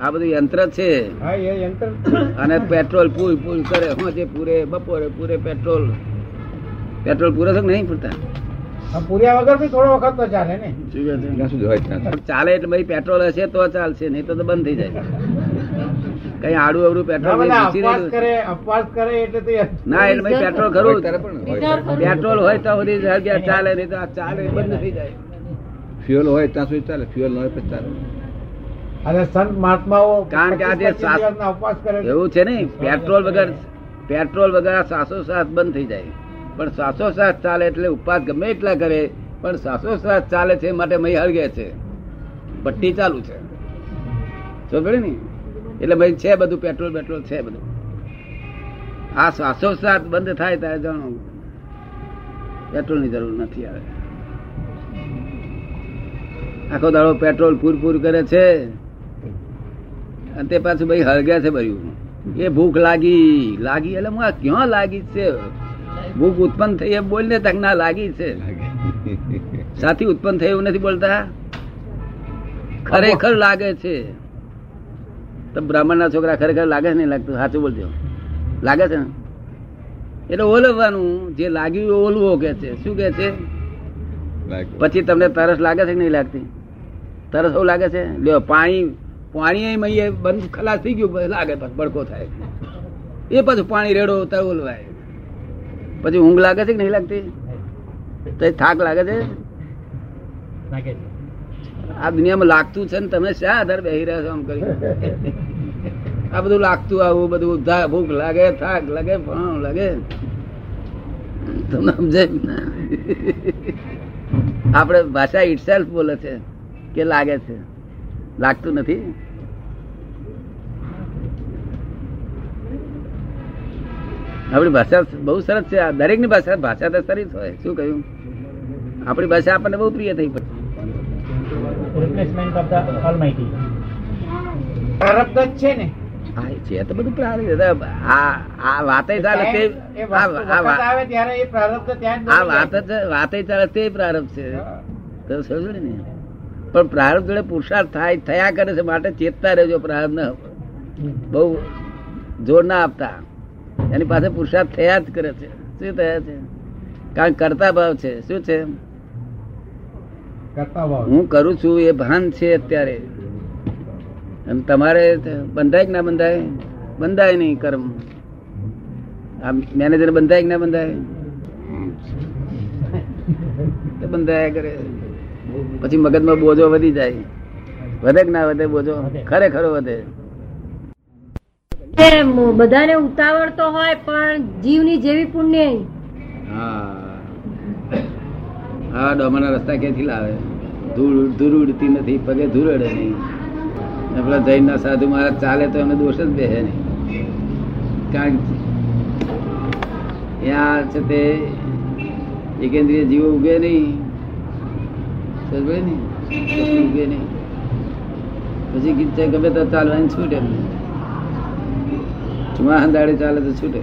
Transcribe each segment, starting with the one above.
આ બધું યંત્ર છે અને પેટ્રોલ પૂર પૂર કરે છે, પૂરે બપોરે પૂરે પેટ્રોલ. પેટ્રોલ પૂરે છે કે નહીં પૂરતા? પૂર્યા વગર થોડો વખત તો ચાલે ને, ચાલે એટલે ભાઈ પેટ્રોલ હશે તો ચાલશે, નહીં તો બંધ થઈ જાય. કઈ આડું અવડું પેટ્રોલ ના એટલે ભાઈ પેટ્રોલ ખરું, પેટ્રોલ હોય તો બધી ચાલે, નહીં તો ચાલે બંધ થઈ જાય. ફ્યુઅલ હોય ત્યાં સુધી ચાલે, ફ્યુઅલ હોય પછી ચાલે. અને સંત મહાત્માઓ કારણ કે આજે ઉપવાસ કરે એવું છે ને, પેટ્રોલ વગર, પેટ્રોલ વગર શ્વાસોશ્વાસ બંધ થઈ જાય. પણ શ્વાસોશ્વાસ ચાલે એટલે ઉપવાસ ગમે એટલા કરે પણ શ્વાસોશ્વાસ ચાલે છે, માટે મહી હળગે છે, પટ્ટી ચાલુ છે, સમજે ને. એટલે ભાઈ છે બધું પેટ્રોલ પેટ્રોલ છે બધું. આ શ્વાસોશ્વાસ બંધ થાય ત્યારે જાણો પેટ્રોલની જરૂર નથી આવે. આખો દાડો પેટ્રોલ પૂરપૂર કરે છે અને તે પાછું ભાઈ હળગે છે ભર્યું. એ ભૂખ લાગી લાગી એટલે હું આ ક્યાં લાગી છે? ભૂખ ઉત્પન્ન થઈ એ બોલને તક ના લાગી છે, સાથી ઉત્પન્ન થઈ એવું નથી બોલતા, ખરેખર લાગે છે. તો બ્રાહ્મણ ના છોકરા ખરેખર લાગે છે, નહીં લાગતું? સાચું બોલજો, લાગે છે ને. એટલે ઓલવવાનું, જે લાગ્યું ઓલવો કે છે. શું કે છે? પછી તમને તરસ લાગે છે કે નહીં લાગતી? તરસ એવું લાગે છે? લ્યો પાણી, પાણી બંધ ખલાસ થઈ ગયું લાગે, બળકો થાય એ પછી પાણી રેડો ઓલવાય. પછી ઊંઘ લાગે છે કે નહીં લાગતી? તો થાક લાગે છે? આ દુનિયામાં લાગતું છે ને, તમે શા આધાર બેસી રહ્યા છો? આમ કરી આ બધું લાગતું, આવું બધું ભૂખ લાગે, થાક લાગે, ભણ લાગે, તમને સમજાય? આપડે ભાષા ઇટસેલ્ફ બોલે છે કે લાગે છે, લાગતું નથી. આપણી ભાષા બહુ સરસ છે, દરેકની ભાષા ભાષા તો સરસ હોય. શું કહ્યું? આપણી ભાષા આપણને બહુ પ્રિય થઈ પડી. પ્રારબ્ધ જ છે ને, છે તો બધું પ્રારબ્ધ. આ વાતે ચાલે, આ વાતે ચાલે તે પ્રારબ્ધ છે. પણ પ્રારબ્ધ જોડે પુરુષાર્થ થાય થયા કરે છે, માટે ચેતતા રહેજો. પ્રારબ્ધ ના બહુ જોર ના આપતા, એની પાસે પુરુષાર્થ થયા જ કરે છે. શું થયા છે? કારણ કરતા ભાવ છે. શું છે? હું કરું છું એ ભાન છે અત્યારે. અને તમારે બંધાય કે ના બંધાય? બંધાય નહીં કર્મ. આ મેનેજર બંધાય કે ના બંધાય? બંધાય કરે. પછી મગજમાં બોજો વધી જાય. વધે કે ના વધે બોજો? ખરેખરો વધે. બધાને ઉતાવળ તો હોય પણ જીવની જેવી પુણ્ય. હા, ડોમાના રસ્તા ક્યાંથી લાવે? ધૂળ ધૂળ ઉડતી નથી, પગે ધૂળ અડે નહીં. આપણા જૈન ના સાધુ મહારાજ ચાલે તો એમને દોષ જ બેસે નહીં. કારણ ત્યાં છે તે એકેન્દ્રીય જીવો ઉગે નહીં, ઉગે નહીં. પછી ગીત છે ગમે તો ચાલવાની છૂટે, ચોમાસા દાડે ચાલે તો છૂટે.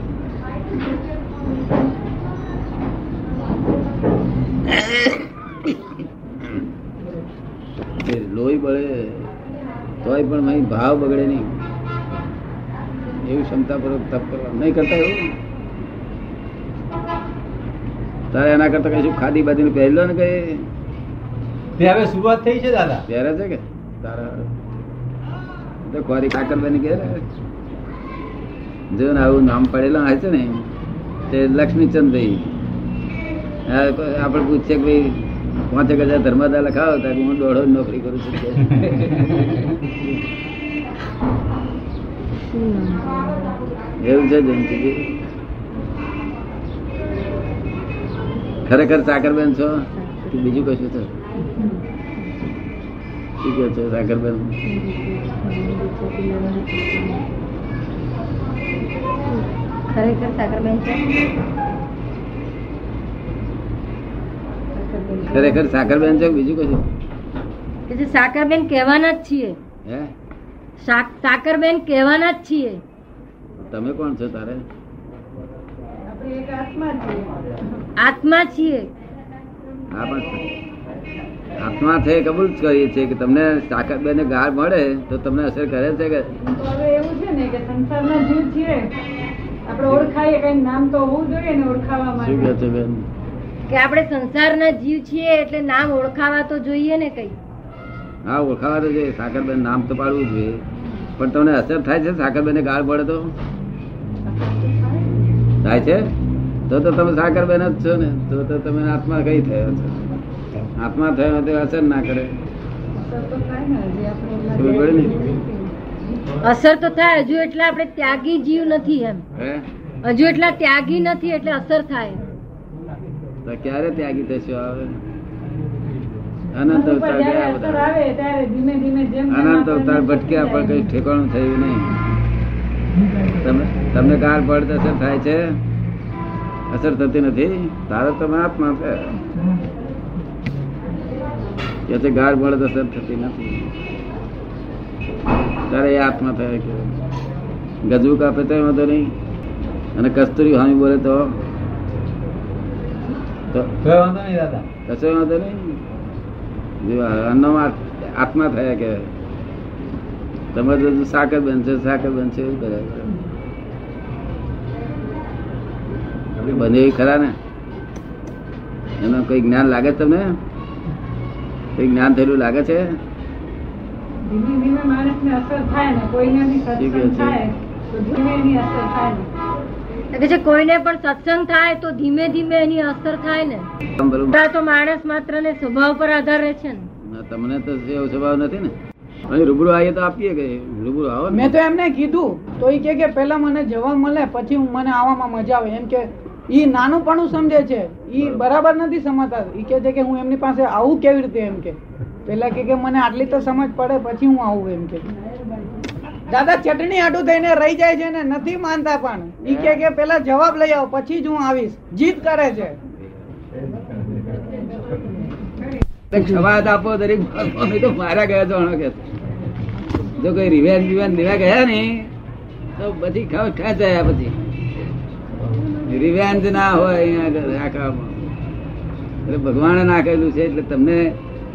લોહી બળે તોય પણ ભાવ બગડે નહીં, એવી ક્ષમતાપૂર્વક તપ કરવા. નહીં કરતા એવું? તારે એના કરતા કઈ શું ખાદી બાદીનું પહેરલો ને? કઈ હવે શરૂઆત થઈ છે દાદા, પહેરે છે કે તારા ખોરી કાકરબાની કે જો ને આવું નામ પડેલા હોય છે ને તે લક્ષ્મીચંદ ભાઈ. આપણે પૂછીએ કે ભાઈ 5000 ધર્મદા લખાવો ત્યારે હું દોઢો નોકરી કરું છું. એવું છે જયંતિજી? ખરેખર સાકરબેન છો કે બીજું કશું છો? શું કહો છો સાકરબેન? ખરેખર સાકરબેન છે? ખરેખર સાકરબેન છે બીજું કશું? સાકરબેન કહેવાના જ છીએ. હે? સાકરબેન કહેવાના જ છીએ. તમે કોણ છો? તારે આત્મા છીએ. હા, પણ આત્મા થઈ કબૂલ કરીએ છીએ કે તમને તાકાત બેને ગાર મળે તો તમને અસર કરે છે કે એવું છે ને કે સંસારમાં જીવ છે આપણે ઓળખાય કઈ નામ તો હોવું જોઈએ ને ઓળખાવા માટે કે આપણે સંસારના જીવ છીએ એટલે નામ ઓળખાવા તો જોઈએ ને કઈ. હા ઓળખાવા તો જોઈએ, સાકર બેન નામ તો પાડવું જોઈએ. પણ તમને અસર થાય છે સાકર બેને ગાર મળે તો થાય છે તો તમે સાકર બેન જ છો ને, તો તમે આત્મા કઈ થયો છો. આત્મા થયો તો અસર ના કરે. અસર તો થાય હજુ, એટલે આપણે ત્યાગી જીવ નથી એમ, હજુ એટલા ત્યાગી નથી એટલે અસર થાય. ક્યારે ત્યાગી થશે? આવે અનંત અવતાર ગયા બધા, અનંત અવતાર ભટક્યા પણ કઈ ઠેકાણું થયું નહીં. તમને કાળ પડે અસર થાય છે? અસર થતી નથી. તારો તમે આત્મા છે કે ગાર બળદ અસર થતી નથી. ત્યારે એ આત્મા થાય કે ગજવું કાપે તો વાંધો નહીં, અને કસ્તુરી હામી બોલે તો વાંધો નહીં. દાદા કશો વાંધો નહીં. અન્નમાં આત્મા થયા કે તમે તો સાકર બનશે, સાકર બનશે એવું કરે. આપણે બને એવી ખરા ને, એનું કઈ જ્ઞાન લાગે તમને? જ્ઞાન થયેલું લાગે છે? કોઈને પણ સત્સંગ થાય તો ધીમે ધીમે એની અસર થાય ને. તો માણસ માત્ર ને સ્વભાવ પર આધાર રહે છે ને. તમને તો એવો સ્વભાવ નથી ને. અહીં રૂબરૂ આવીએ તો આપીએ કે રૂબરૂ આવો. મેં તો એમને કીધું તો એ કે પેલા મને જવા મળે પછી મને આવવામાં મજા આવે એમ કે. ઈ નાનું પણ સમજે છે, ઈ બરાબર નથી સમજતા. ઈ કે છે કે હું એમની પાસે આવું કેવી રીતે એમ કે. પેલા કે મને આટલી તો સમજ પડે પછી હું આવું એમ કે. દાદા ચટણી આટું થઈને રહી જાય છે ને, નથી માનતા. પણ ઈ કે પેલા જવાબ લઈ આવો પછી જ હું આવીશ, જીદ કરે છે. જવાબ આપો દરેક. મારા ગયા જાણો કે જો કોઈ રિવેન્જ બિવેન્જ દેવા ગયા ને તો બધી ખાવ ખાચા પછી રિવેન્જ ના હોય આખામાં. ભગવાને ના કહેલું છે એટલે તમને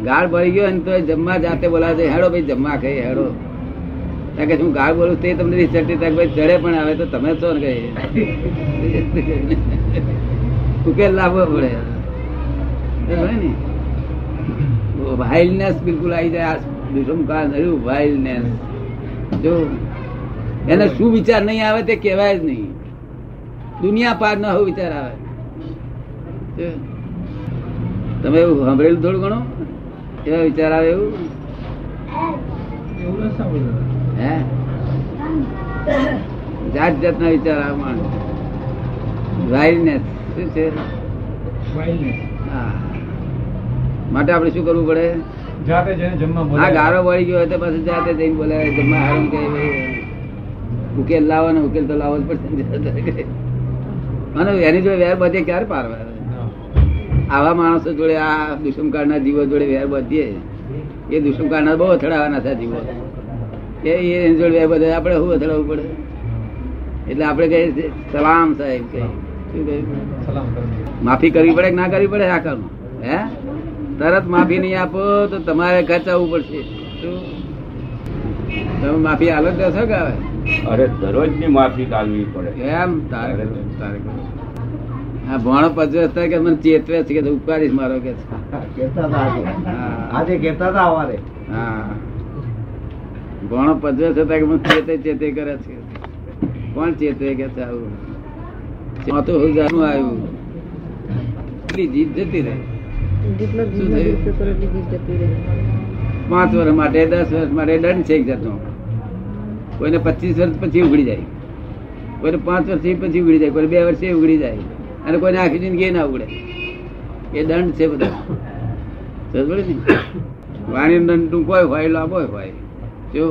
ગાળ ભળી ગયો ને તો જમવા જાતે બોલાવે છે, હેડો ભાઈ જમવા ખાઈ હેડો. કારણ કે હું ગાળ બોલું તે તમને રિસર્ટી થાય ભાઈ ચડે પણ આવે તો તમે છો ને કહીએ ઉકેલ લાવવો પડે ને. વાઇલ્ડનેસ બિલકુલ આવી જાય. આ દુષ્મકાર રહ્યું વાઇલ્ડનેસ, જો એને શું વિચાર નહીં આવે તે કહેવાય જ નહીં. દુનિયા પાર ન હોય વિચાર આવે. તમે એવું સાંભળેલું થોડું ઘણું? એવા વિચાર આવે એવું હે? જાત જાતના વિચાર આવે માણસ. વાઇલ્ડનેસ શું છે? હા, માટે આપણે શું કરવું પડે? જાતે જઈને જમવા બોલે. હા, ગારો વળી ગયો હોય તો પછી જાતે જઈને બોલે જમવા હારું કે ઉકેલ લાવો ને. ઉકેલ તો લાવો જ પડશે. અને એની જોડે વેર બધે ક્યારે પારવા? આવા માણસો જોડે, આ દુષ્મકાળના જીવો જોડે વેર બધીએ. એ દુષ્મકાળના બહુ અથડાવાના થયા જીવો, એની જોડે વેર બધે આપણે શું અથડાવવું પડે? એટલે આપણે કહીએ સલામ સાહેબ, કઈ શું કહ્યું? માફી કરવી પડે કે ના કરવી પડે? આકાનું હે તરત માફી નહીં આપો તો તમારે ખર્ચાવવું પડશે. શું તમે માફી હાલો જ દેશો કે આવે? અરે દરરોજ ની માફી કાઢવી પડે એમ તારે. આ ભણ પચવે કે મને ચેતવે છે કે ઉપકારી મારો કે આજે કેતા હતા અમારે. હા, ભણ પચવે છતાં કે મને ચેતે ચેતે કરે છે. કોણ ચેતવે કે આવું તો હું જાણું આવ્યું. એટલી જીત જતી રહે. શું થયું? 5 વર્ષ માટે 10 વર્ષ માટે દંડ છે. એક જાતનો કોઈને 25 વર્ષ પછી ઉઘડી જાય, કોઈને 5 વર્ષ પછી ઉઘડી જાય, કોઈને 2 વર્ષે ઉઘડી જાય, અને કોઈને આખી જિંદગી ના ઉઘડે. એ દંડ છે બધો. વાણી દંડ ટૂંકો હોય લાંબો હોય. જો